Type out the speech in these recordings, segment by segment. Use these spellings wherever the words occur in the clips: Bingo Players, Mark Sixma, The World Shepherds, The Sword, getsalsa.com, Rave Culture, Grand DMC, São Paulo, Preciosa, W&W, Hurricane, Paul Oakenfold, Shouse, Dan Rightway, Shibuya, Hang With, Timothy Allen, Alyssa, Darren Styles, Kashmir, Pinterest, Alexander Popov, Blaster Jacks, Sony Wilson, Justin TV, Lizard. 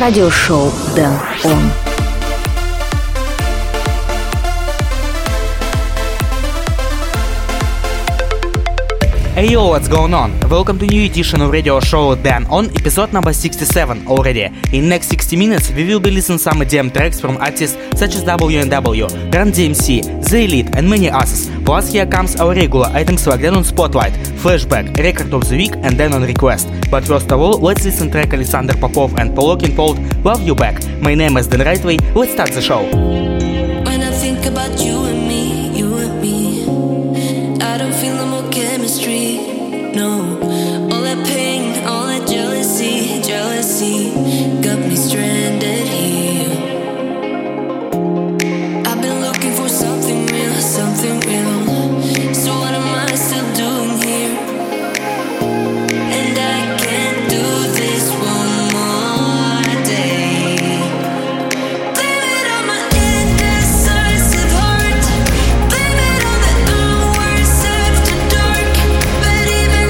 радиошоу «Дэн Он». Hey yo, what's going on? Welcome to new edition of radio show Dan On, episode number 67 already. In next 60 minutes, we will be listening some DM tracks from artists such as W&W, Grand DMC, The Elite and many others. Plus here comes our regular items like Dan On Spotlight, Flashback, Record of the Week and Dan On Request. But first of all, let's listen track Alexander Popov and Paul Oakenfold, Love You Back. My name is Dan Rightway, let's start the show. When I think about you and me, I don't feel no more chemistry. No, all that pain, all that jealousy got me stranded here. I've been looking for something real, so what am I still doing here? And I can't do this one more day. Blame it on my indecisive heart, blame it on the hours after dark, but even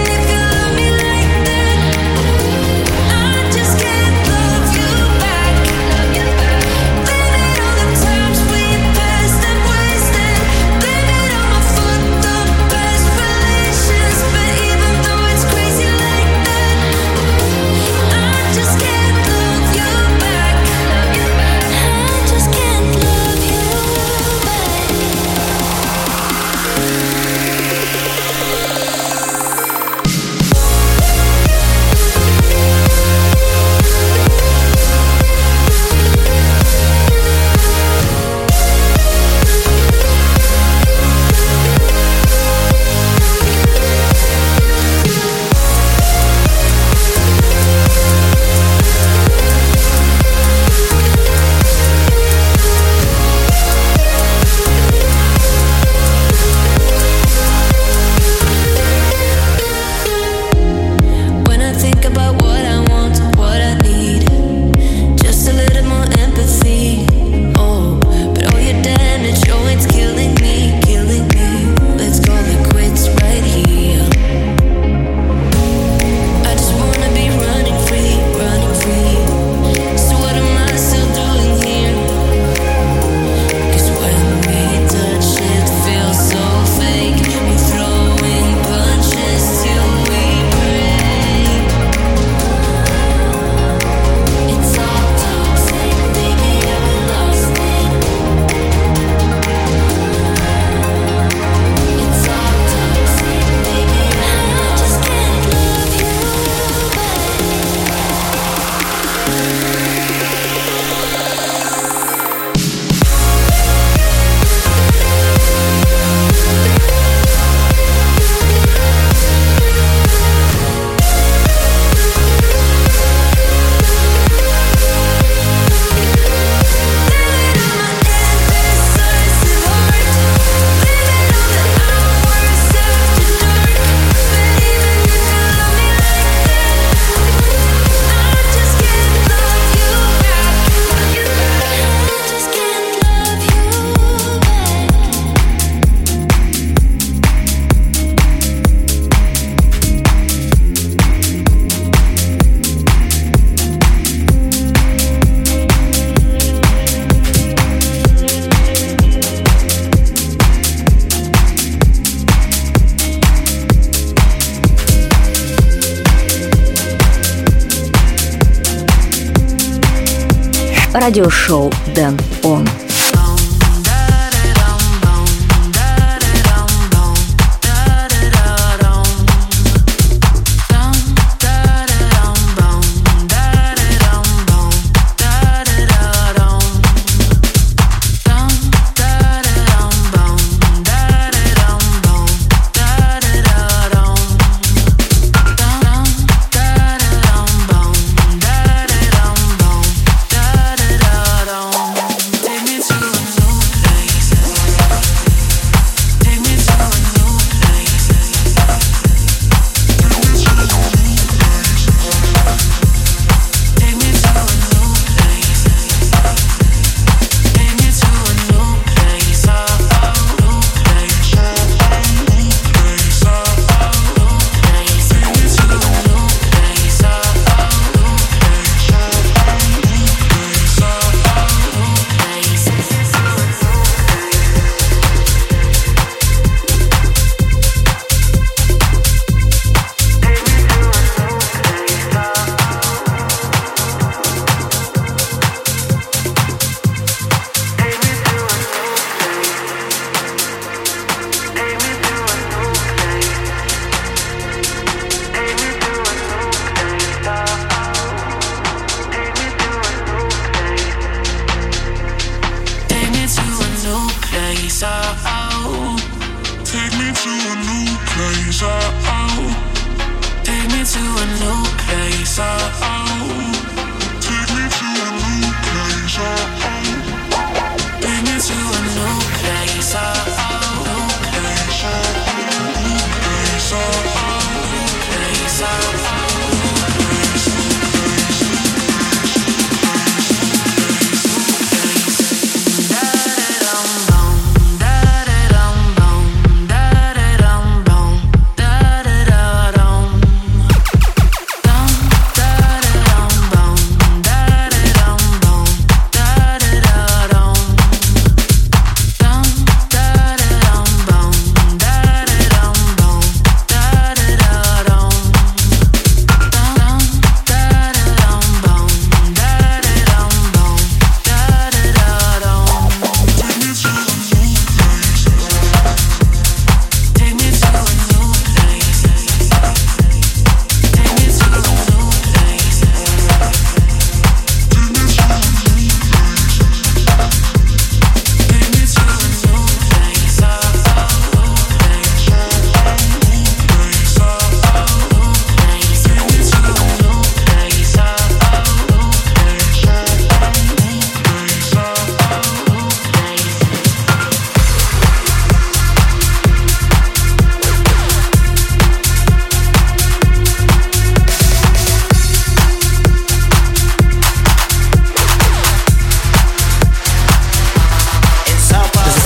радиошоу «Дэн Он».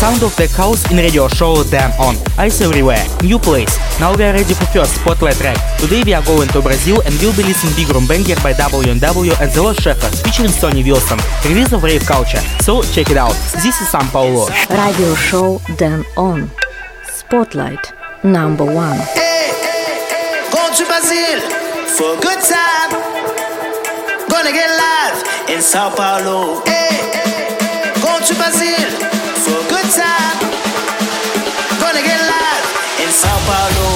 sound of the house in radio show Them On. Ice everywhere, new place. Now we are ready for first spotlight track. Today we are going to Brazil and we'll be listening big room banger by W&W and The World Shepherds featuring Sony Wilson. Release of Rave Culture. So check it out. This is São Paulo. Radio show Them On. Spotlight number one. Hey, hey, hey. Go to Brazil for a good time. Gonna get live in São Paulo. Hey, hey, hey. Go to Brazil for a good time. Gonna get live in São Paulo.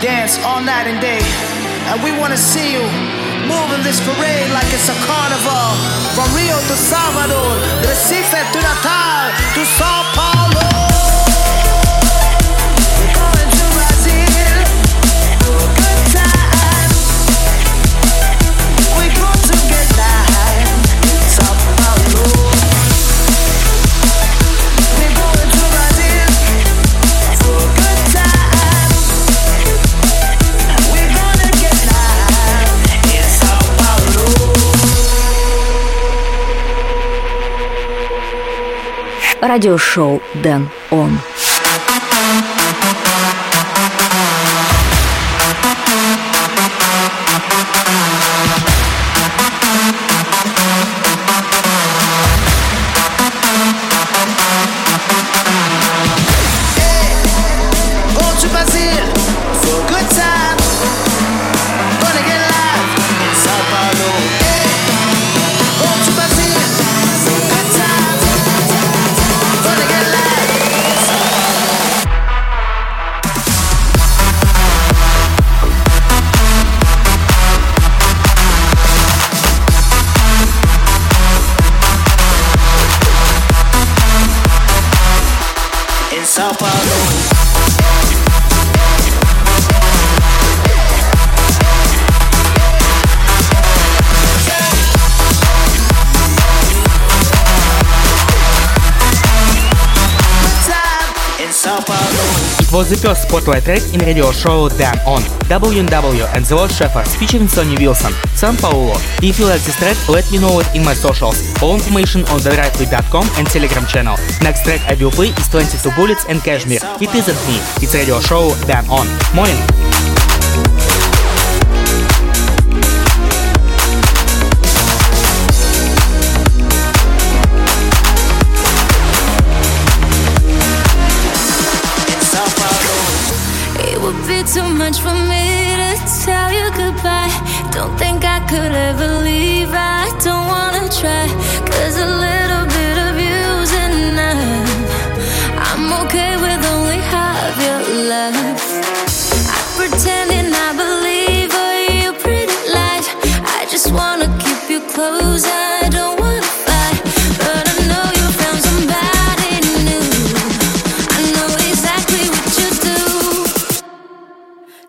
Dance all night and day, and we want to see you moving this parade like it's a carnival. From Rio to Salvador, Recife to Natal to São Paulo. We're going to Brazil for a good time. We're going to get live in São Paulo. We're going to Brazil for a good time. Радиошоу Dan On. It was the first spotlight track in radio show Them On. W&W and The World Shepherds featuring Sony Wilson, São Paulo. If you like this track, let me know it in my socials. All information on therightway.com and Telegram channel. Next track I will play is 22 Bullets and Kashmir. It isn't me, it's radio show Them On. Morning! Too much for me to tell you goodbye. Don't think I could ever leave. I don't wanna try. Cause a little bit of you's enough. I'm okay with only half your love. I'm pretending I believe all your pretty lies. I just wanna keep you close. I don't wanna fight. But I know you found somebody new. I know exactly what you do.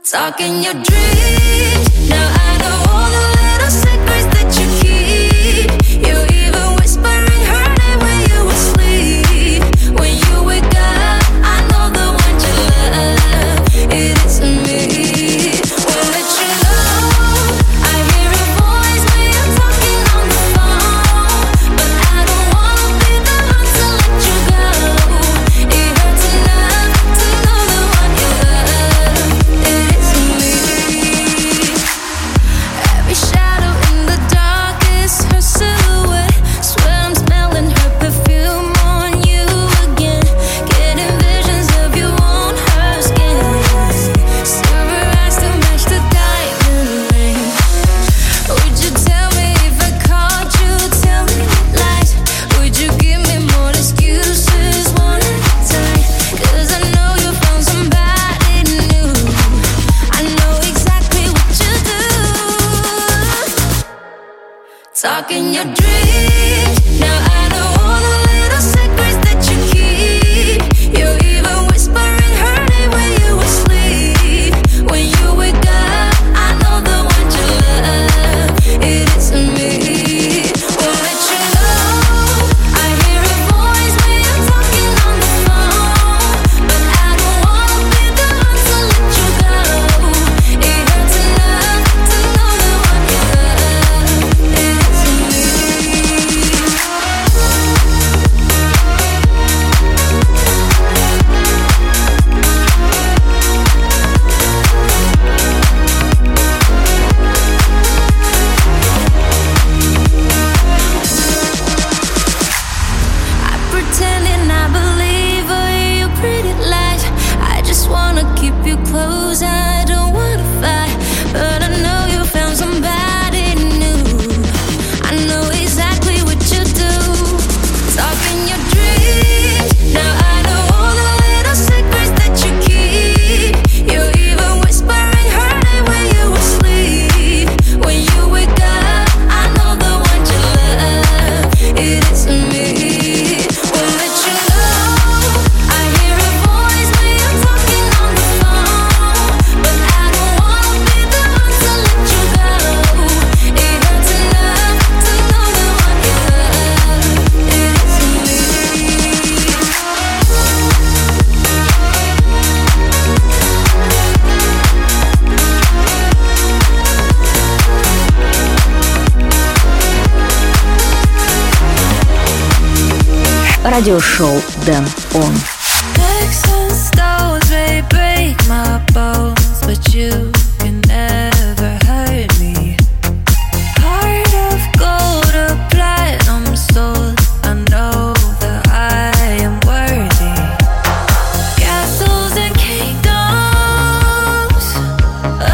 Talking your dreams. Now I know all the little secrets that you keep. You even whispering, heard it when you were asleep. When you wake up, I know the one you love. It isn't me. Won't let you know. I hear a voice when you're talking on the phone. But I don't wanna be the one to let you go. It hurts enough to in your dreams. Now I know all the little secrets that you keep. You even whispering her name when you asleep. When you wake up, I know the one you love. It isn't me. Won't let you know. I hear a voice when you're talking on the phone, but I don't wanna be the one to let you go. It hurts enough to know the one you love. It isn't me. I pretending I believe all your pretty lies. I just wanna keep you close. I don't wanna fight, but I know you found somebody new. I know exactly what you do. Talk in your dreams. Now I know all the little secrets that you keep. You even whispering her name when you asleep. When you wake up, I know the one you love. It isn't me. Won't let you know. I hear a voice when you're talking on the phone, but I don't wanna be the one to let you go. It hurts enough to know the one you love. It isn't me. Радиошоу Дэн Он. Picks and stones, they break my bones, but you can never hurt me. Heart of gold, a platinum soul, I know that I am worthy. Castles and kingdoms,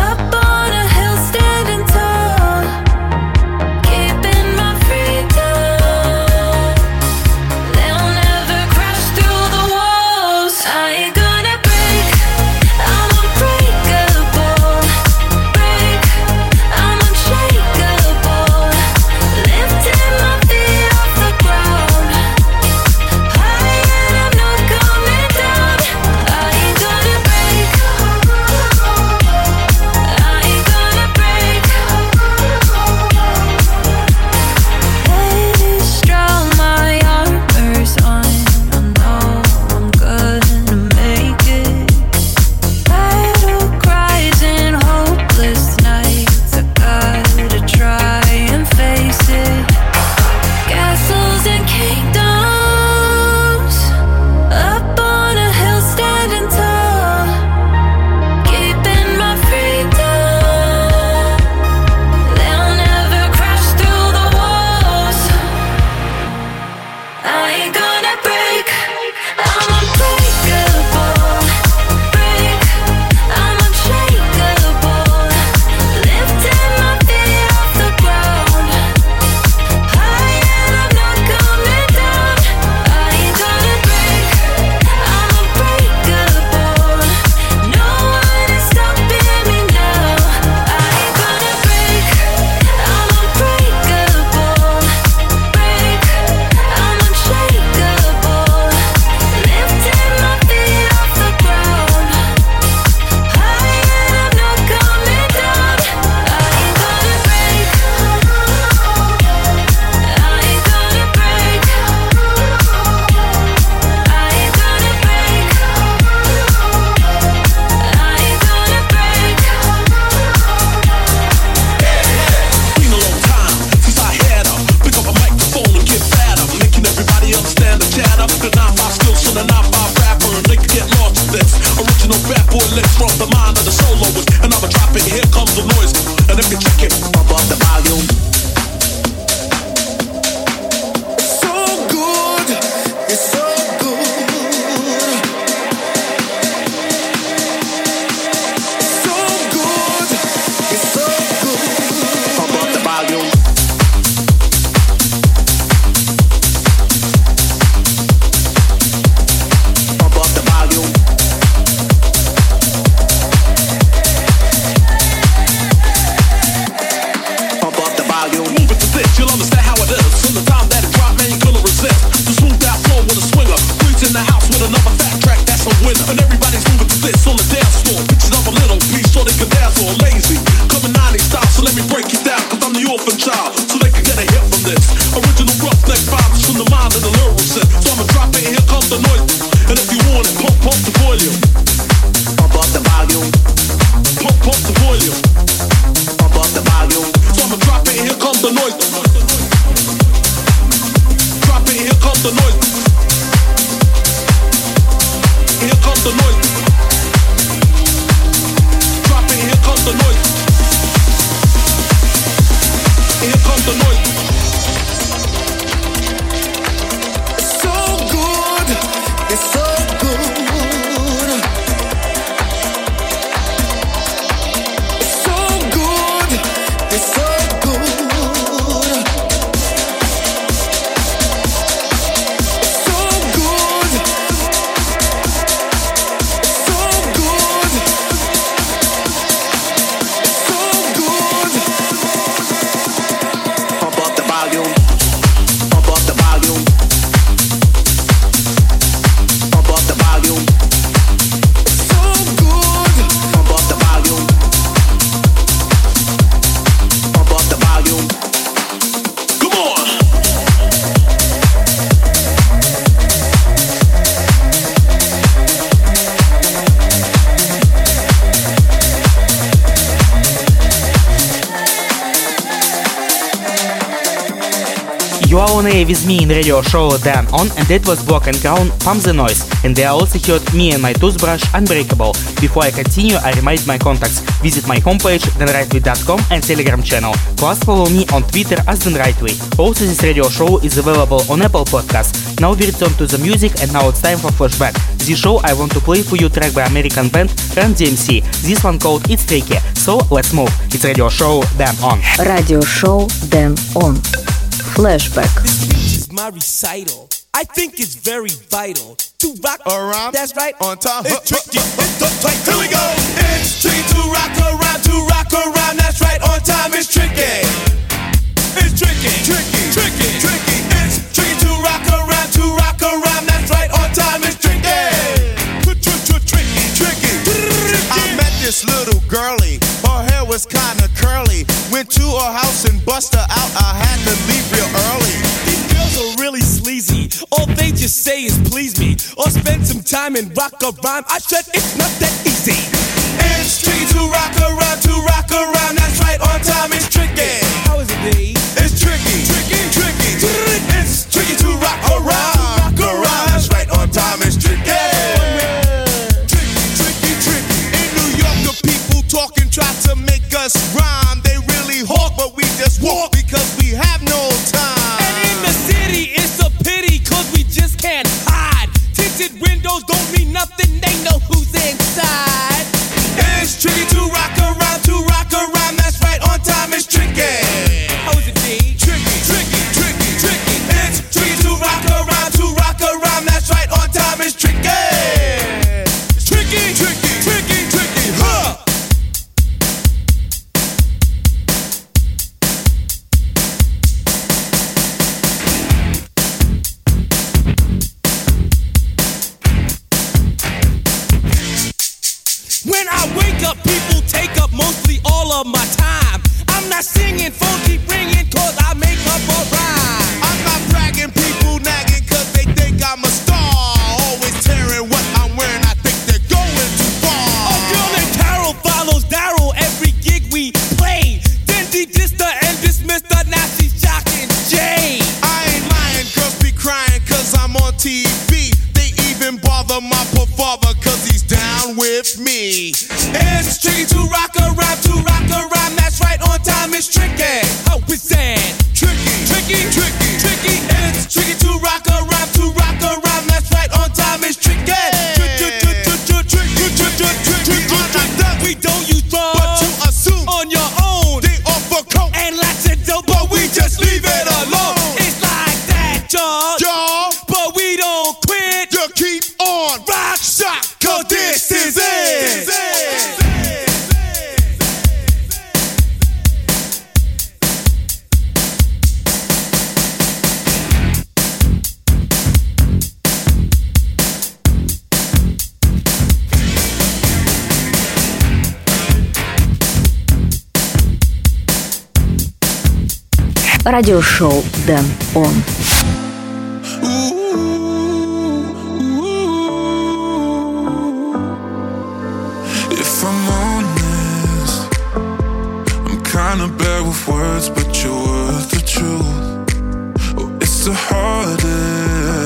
up on a hill standing tall, keeping my freedom. They'll never crash through the walls. I ain't gonna break. I'm unbreakable. Break. comes the noise. Here comes the noise. Drop it, here comes the noise. Here comes the noise. It's so good, it's so good. It's so good, it's so good. With me in radio show Dan On, and that was Block and Crown, Pump the Noise, and they also heard me and my toothbrush Unbreakable. Before I continue, I remind my contacts. Visit my homepage danrightway.com and Telegram channel. Plus follow me on Twitter as Dan Rightway. Also this radio show is available on Apple Podcasts. Now we return to the music, and now it's time for flashback. This show I want to play for you track by American band Grand DMC. This one called It's Tricky. So let's move. It's radio show Dan On. Radio show Dan On. Flashback. My recital, I think it's very vital to rock around. That's right, on top. It's tricky, it's the fight. Here we go. It's tricky to rock around. That's right, on time. It's tricky. It's tricky, tricky, tricky, tricky. It's tricky to rock around. That's right, on time. It's tricky. Tricky, tricky. I met this little girlie. Her hair was kind of curly. Went to her house and bust her out. I had to leave real early. Are really sleazy. All they just say is please me, or spend some time and rock a rhyme. I said it's not that easy. It's tricky to rock around, that's right, on time. It's tricky. How is it, Dave? It's tricky, tricky, tricky. It's tricky to rock around, that's right, on time. It's tricky. Tricky, tricky, tricky. In New York, the people talk and try to make us rhyme. They really hawk, but we just walk because we have no time. Can't hide. Tinted windows don't mean nothing. They know who's inside. It's tricky to rock around. That's right, on time. It's tricky. How is it, D? Tricky, tricky, tricky, tricky. It's tricky to rock around. That's right, on time. It's tricky. It's tricky, tricky, tricky, tricky. Huh. People take up mostly all of my time. I'm not singing, phone keep ringing, cause I make up a rhyme. I'm not bragging, people nagging, cause they think I'm a star. Always tearing what I'm wearing, I think they're going too far. A girl named Carol follows Daryl every gig we play. Then de-dissed her and dismissed her, now she's jocking Jay. I ain't lying, girls be crying, cause I'm on TV. They even bother my poor father, cause he's down with me. It's tricky to rock around, that's right, on time. It's tricky. How is that? Tricky, tricky, tricky, tricky. It's tricky to rock around, that's right, on time. It's tricky. We don't use drugs, but you assume on your own. They offer coke and lots of dope, but we just leave it alone. It's like that, y'all, but we don't quit. You keep on rock shock, cause this is it. Радиошоу Дэн Он. If I'm honest, I'm kinda bad with words, but you're the truth. Oh, it's the hardest.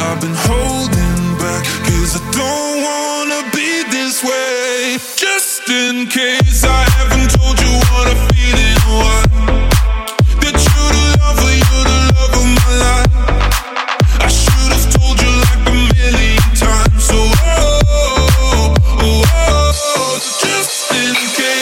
I've been holding back, cause I don't wanna be this way. Just in case I haven't told you what I feel in a while, that you're the lover, you're the love of my life. I should've told you like a million times. So oh, oh, oh, oh. Just in case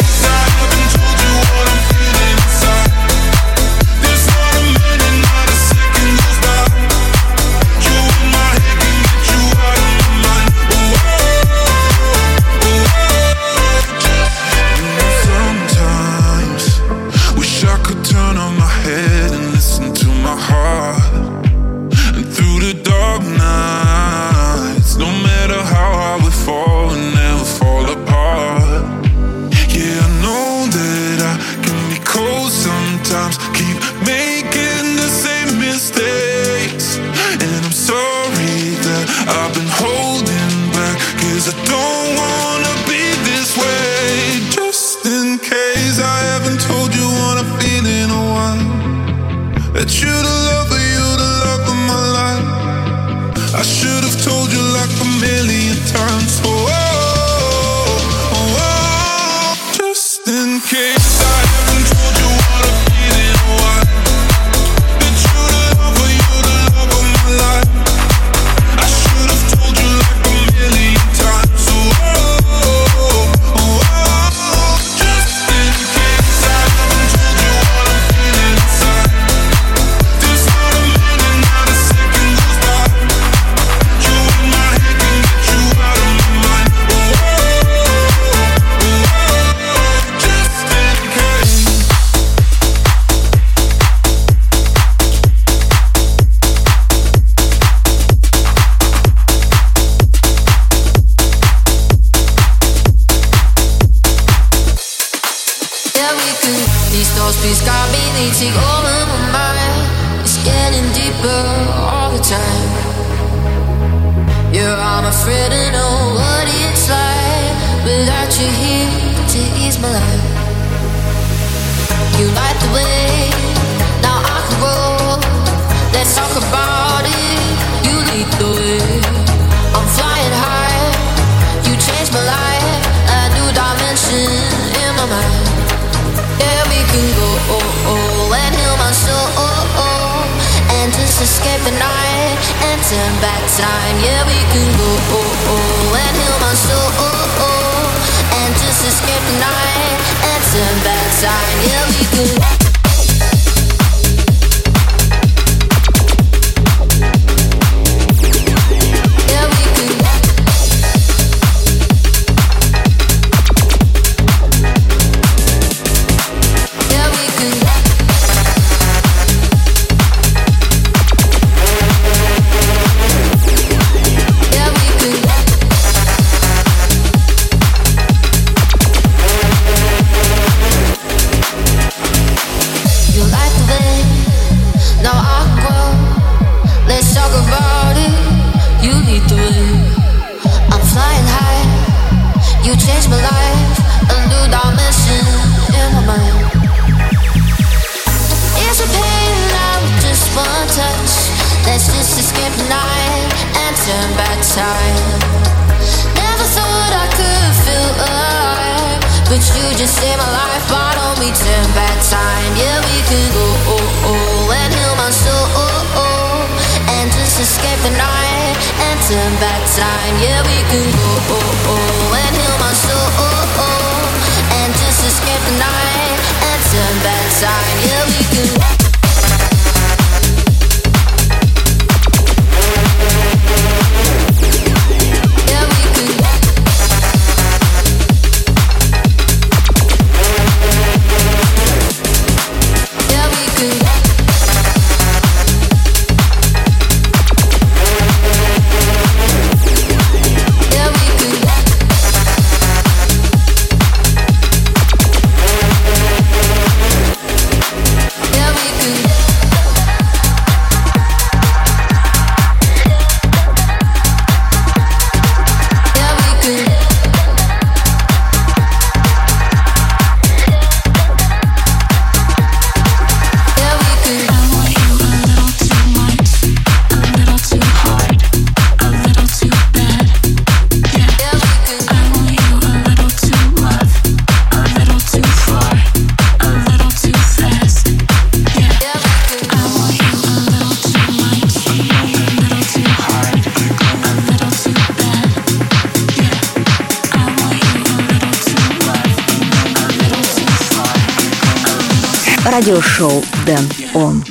радиошоу Дэн Он.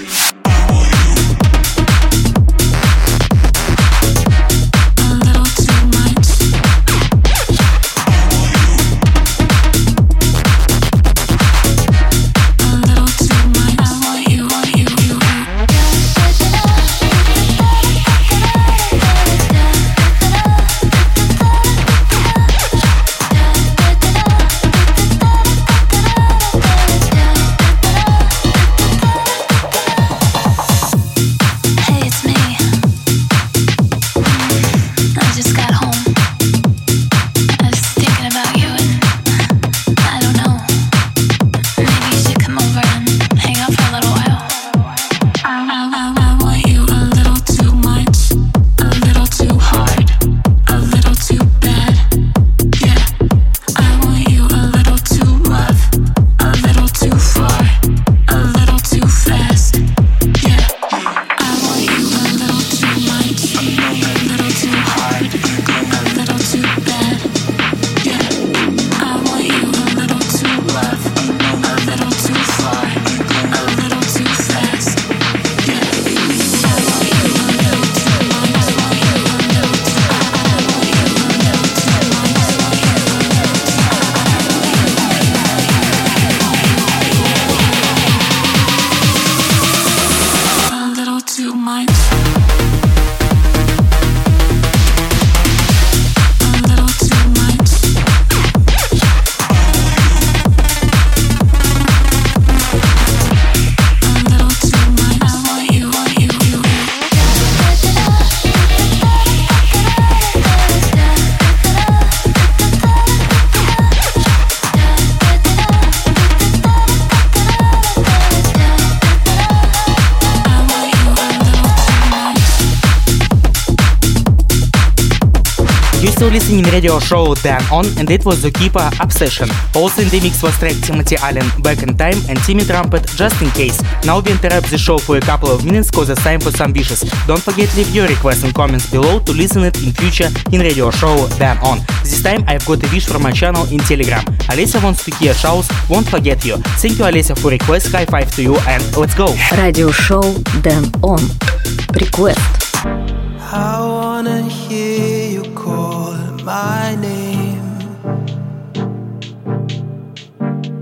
Listening radio show Dan On, and it was Zookeeper Obsession. Also in the mix was track Timothy Allen Back in Time and Timmy Trumpet Just in Case. Now we interrupt the show for a couple of minutes cause it's time for some wishes. Don't forget leave your requests and comments below to listen it in future in radio show Dan On. This time I've got a wish from my channel in Telegram. Alyssa wants to hear Shouse, Won't Forget You. Thank you, Alyssa, for request. High five to you and let's go. Radio show Dan On. Request. I wanna hear you call my name.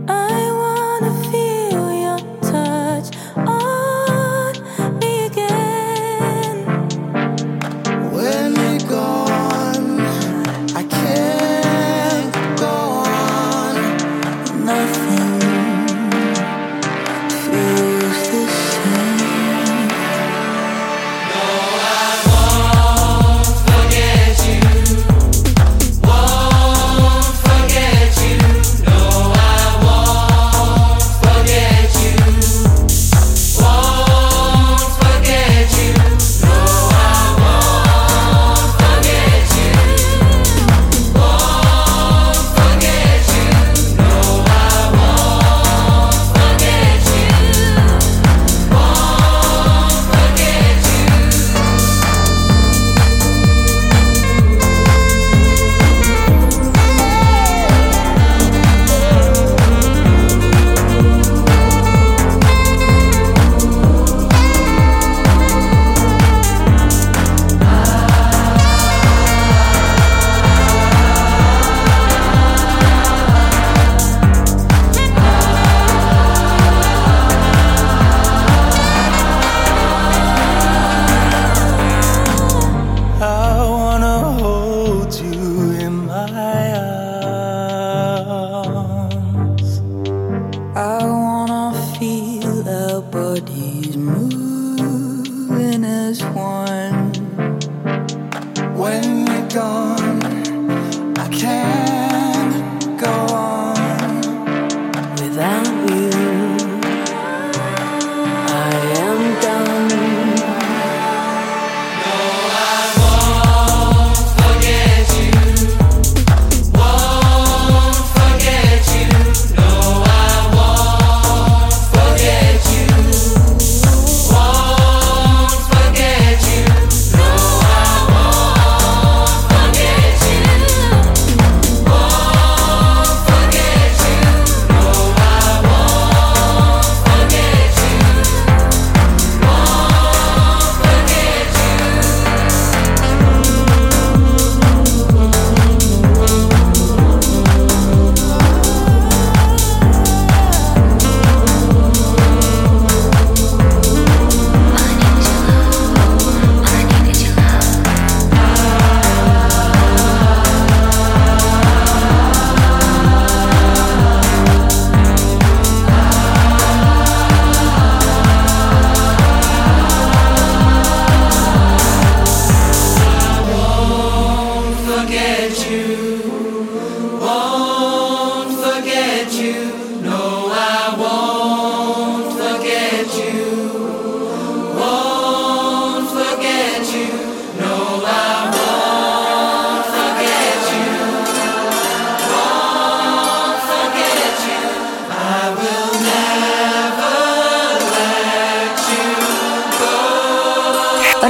I wanna feel your touch on me again. When we're gone, I can't go on. Nothing feels the same. No, I won't forget you.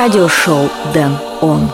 радиошоу Дэн Он.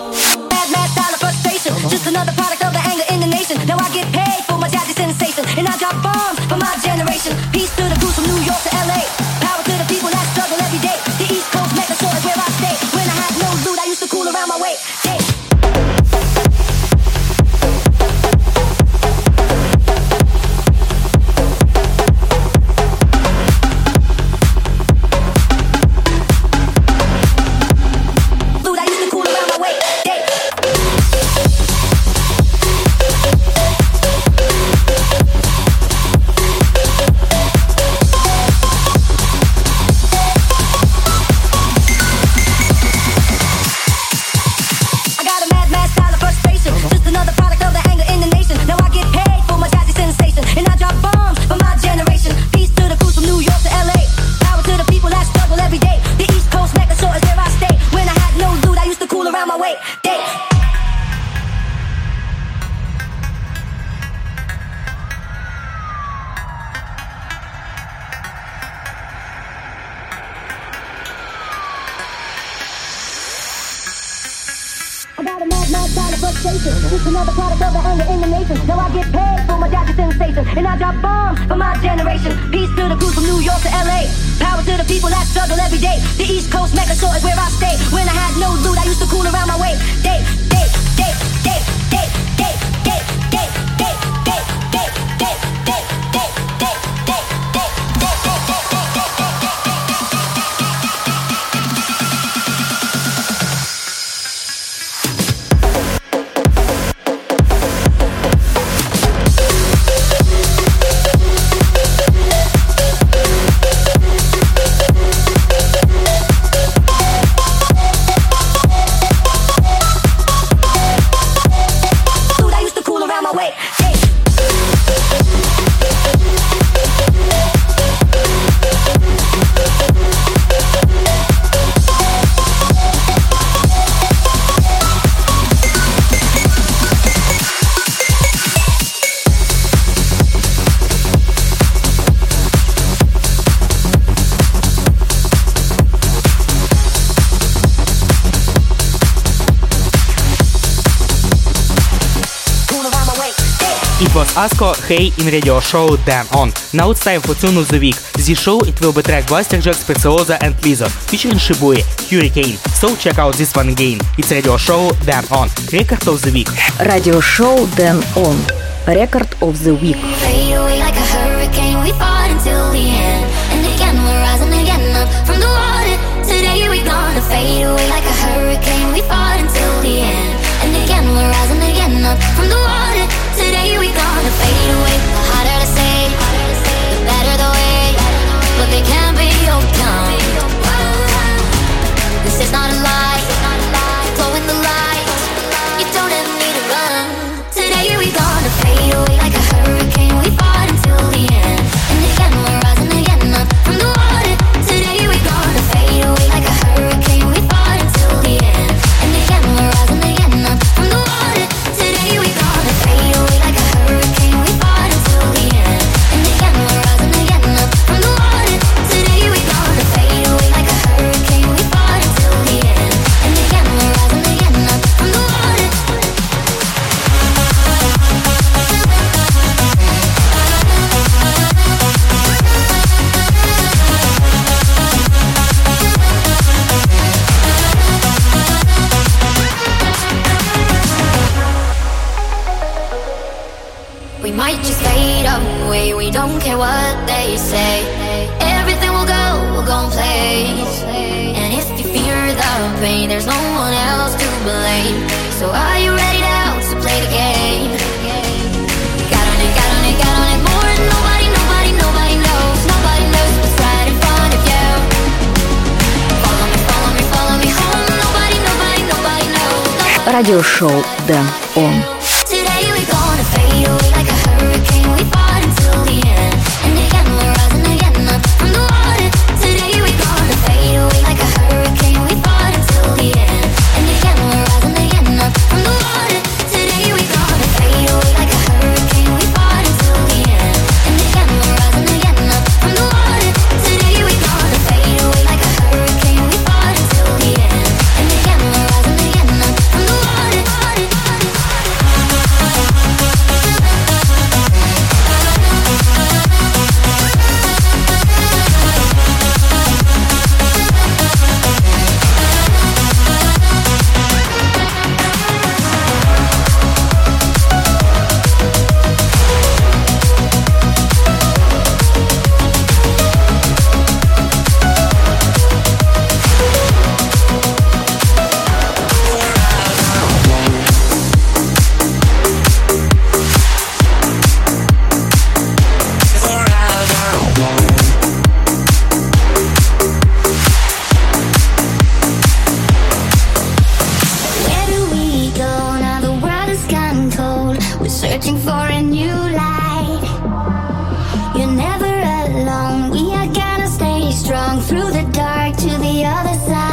Asko, hey in radio show Dan On. Now it's time for tune of the week. This show it will be track Blaster Jacks, Preciosa and Lizard featuring Shibuya, Hurricane. So check out this one again. It's radio show Dan On. Record of the week. Radio show Dan On. Record of the week. Fade away like a hurricane, we fought until the end. And again we're rising again up from the water. Today we're gonna fade away like a hurricane, we fought until the end. And again we're rising again up from the water. Today we're gonna fade away. The harder to say, the better the way. But they can't be overcome. This is not a lie. Glow in the light. You don't ever need to run. Today we're gonna fade away like a hurricane. We fought until the end. And again we're rising again up from the water. Today we're gonna fade away like a hurricane. We fought until the end. And again we're rising again up from the water. Today we're gonna fade away. Might just fade away, we don't care what they say. Everything will go in place. And if you fear the pain, there's no one else to blame. So are you ready now to play the game? Got on it, got on it, got on it more. Nobody, nobody, nobody knows. Nobody knows what's right in front of you. Follow me, follow me, follow me home. Nobody, nobody, nobody knows. Radio show Dan On. Today we gonna fade away like a hurricane, we fought until the end. And again we're rising again up from the water. Today we gonna fade away like a hurricane, we fought until the end. And again we're rising again up from the water. Today we gonna fade away like a hurricane, we fought until the end. And again we're rising again up from the water. Today we gonna fade away like a hurricane, we fought until the end. And again searching for a new light. You're never alone, we are gonna stay strong through the dark to the other side.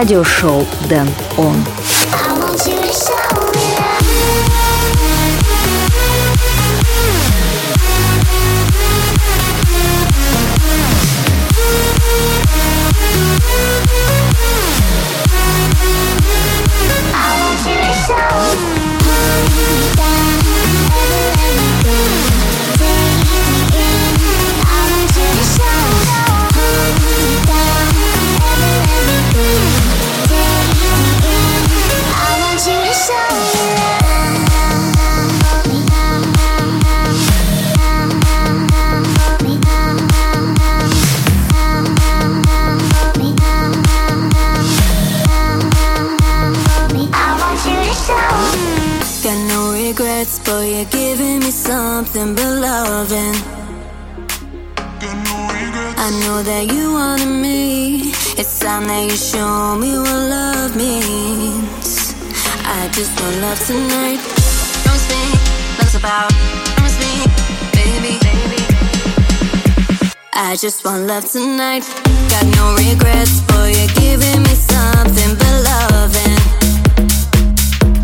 Радиошоу «Дэн Он». So you're giving me something but loving. I know that you wanted me. It's time that you show me what love means. I just want love tonight. Promise me, love's about. Promise me, baby. I just want love tonight. Got no regrets, boy, you're giving me something but loving.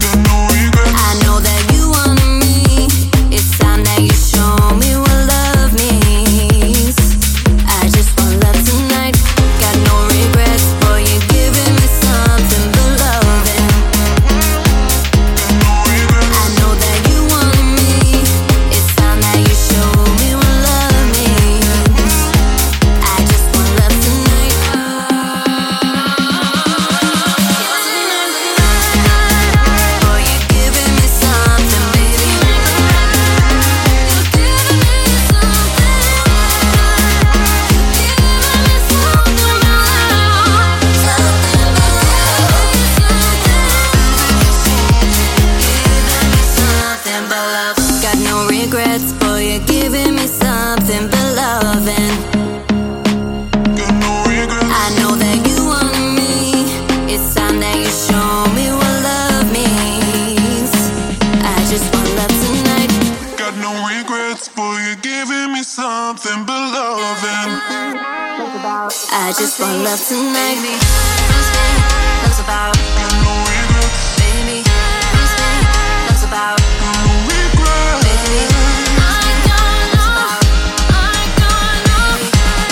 Got no regrets. I know that you wanted me. It's time that you show me what love means. I just want love tonight. Got no regrets, boy, you're giving me something but loving. Got no regrets. I know that you wanted me. It's time that you show me what love means. I just want love tonight. Boy, you're giving me something, baby. You're giving me something. You're giving me something but love. Something but love. Giving me something but love. Got no regrets, boy, you're giving me something but loving. Got no regrets. I know that you want me. It's time that you show me what love means. I just want love tonight. Got no regrets, boy, you're giving me something but loving. I just want love tonight. Promise me, love's about. Got no regrets. Baby, promise me, love's about. Got no regrets. Baby, I got love. I got love.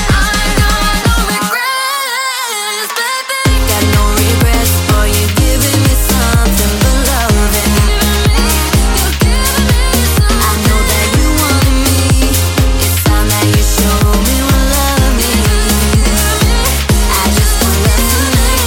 I got no regrets, baby. Got no regrets, boy, you're giving me something but loving. You're giving me something. I know that you wanted me. It's time that you show me what love means. I just want love tonight.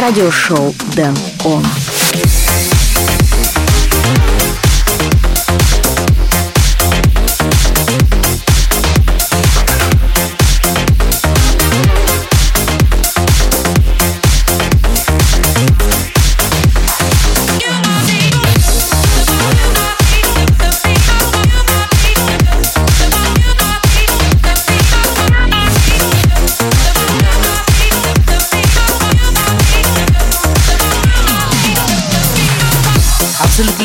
радиошоу Дэн Он.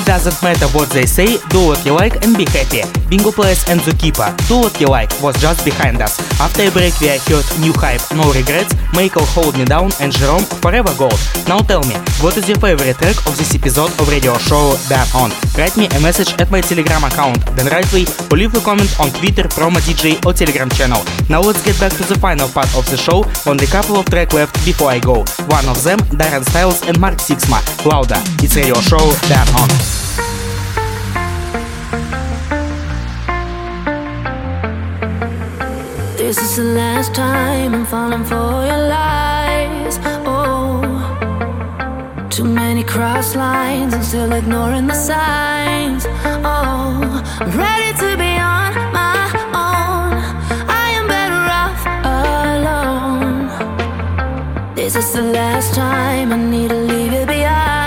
Doesn't matter what they say, do what you like and be happy. Bingo Players and Zookeeper, do what you like, was just behind us. After a break we heard New Hype, No Regrets, Michael Hold Me Down and Jerome Forever Gold. Now tell me, what is your favorite track of this episode of radio show Dan On? Write me a message at my Telegram account, Dan Rightway, or leave a comment on Twitter, Promo DJ or Telegram channel. Now let's get back to the final part of the show, only a couple of tracks left before I go. One of them, Darren Styles and Mark Sixma, Louder. It's radio show Dan On. This is the last time I'm falling for your lies. Oh, too many cross lines and still ignoring the signs. Oh, I'm ready to be on my own. I am better off alone. This is the last time I need to leave it behind.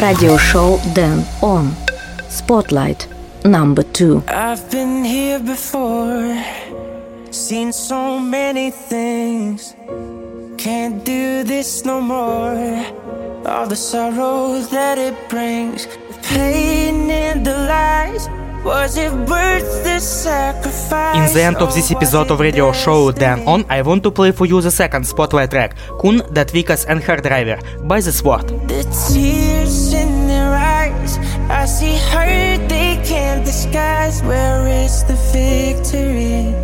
Радиошоу Дэн Он. Spotlight number 2. I've been here before, seen so many things. Can't do this no more. All the sorrow that it brings, the pain and the lies. In the end of this episode of radio show Dan On, I want to play for you the second spotlight track, Kun, Datvikas and Hard Driver, by The Sword. The tears in their eyes, I see hurt they can't disguise. Where is the victory?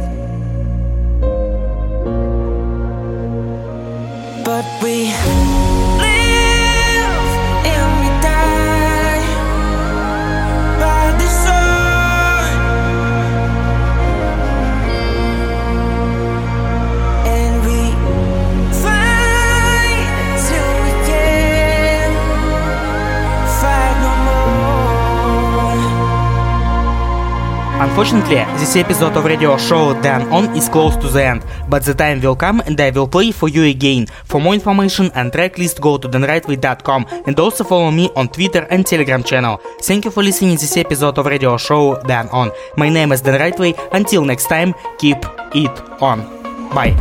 Unfortunately, this episode of radio show Dan On is close to the end, but the time will come and I will play for you again. For more information and track list, go to danrightway.com and also follow me on Twitter and Telegram channel. Thank you for listening to this episode of radio show Dan On. My name is Dan Rightway. Until next time, keep it on. Bye.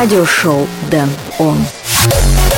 Радиошоу «Дэн Он».